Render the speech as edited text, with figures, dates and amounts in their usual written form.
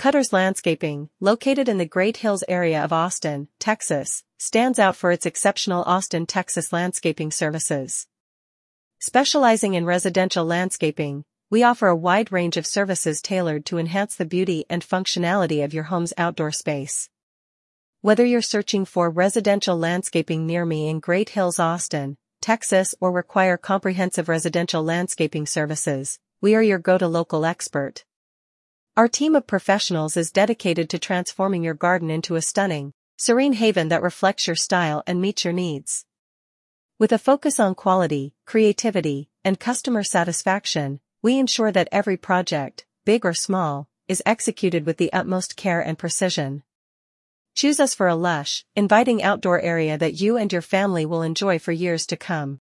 Cutters Landscaping, located in the Great Hills area of Austin, Texas, stands out for its exceptional Austin, Texas landscaping services. Specializing in residential landscaping, we offer a wide range of services tailored to enhance the beauty and functionality of your home's outdoor space. Whether you're searching for residential landscaping near me in Great Hills, Austin, Texas, or require comprehensive residential landscaping services, we are your go-to local expert. Our team of professionals is dedicated to transforming your garden into a stunning, serene haven that reflects your style and meets your needs. With a focus on quality, creativity, and customer satisfaction, we ensure that every project, big or small, is executed with the utmost care and precision. Choose us for a lush, inviting outdoor area that you and your family will enjoy for years to come.